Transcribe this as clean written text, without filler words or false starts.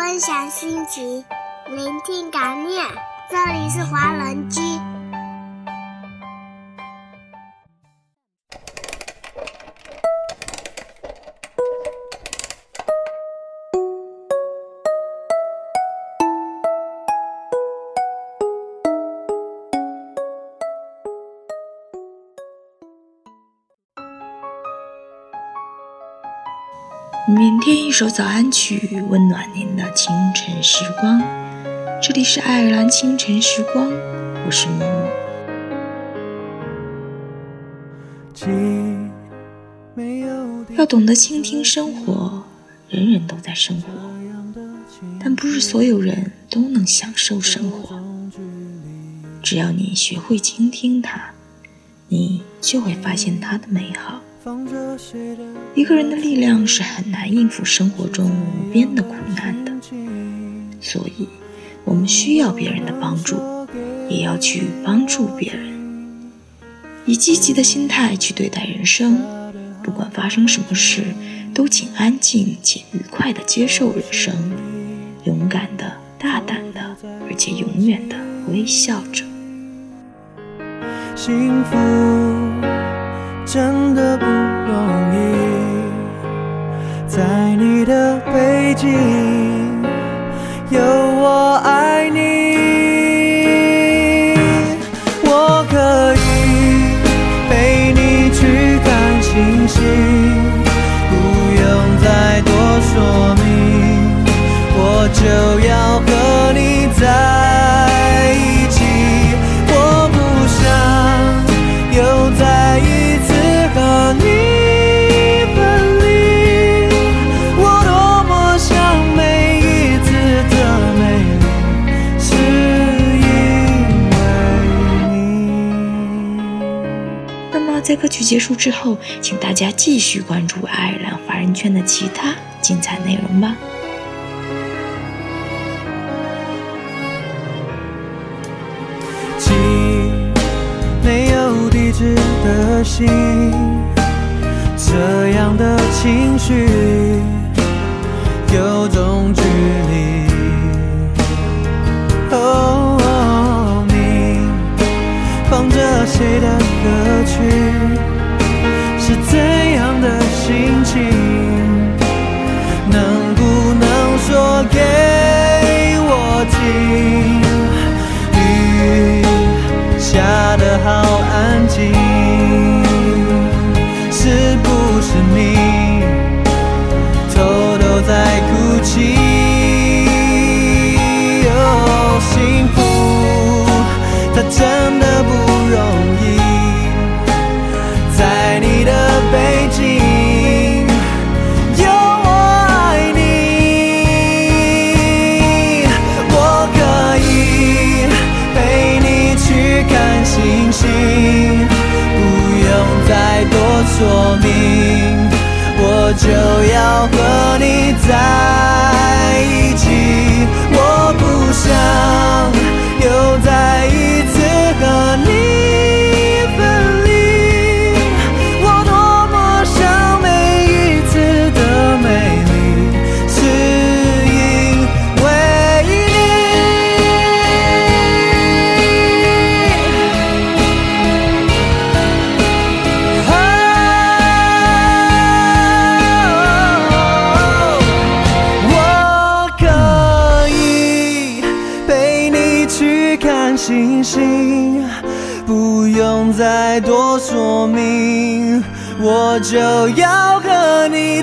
分享心情，聆听感念。这里是华人居。聆听一首早安曲，温暖您的清晨时光。这里是爱尔兰清晨时光，我是木木。要懂得倾听生活，人人都在生活，但不是所有人都能享受生活。只要你学会倾听它，你就会发现它的美好。一个人的力量是很难应付生活中无边的苦难的，所以我们需要别人的帮助，也要去帮助别人，以积极的心态去对待人生。不管发生什么事，都请安静且愉快地接受人生，勇敢的、大胆的，而且永远的微笑着。幸福真的不容易，在你的背景有我爱你，我可以陪你去看星星，不用再多说明，我就要和你在一起，我不想又在一起和你分离，我多么想每一次的美丽是因为你。那么在歌曲结束之后，请大家继续关注爱尔兰华人圈的其他精彩内容吧。寄没有地址的信，这样的情绪有种距离，哦，你放着谁的歌曲，是怎样的心情，能不能说给我听，雨下得好安静，是不是你偷偷在哭泣，哦，幸福它真的不容易，在你的背景有我爱你，我可以陪你去看星星，再多说明，我就要和你在一起，我不想又再一次和你分离，我多么想每一次的美丽是因为你。星星，不用再多说明，我就要和你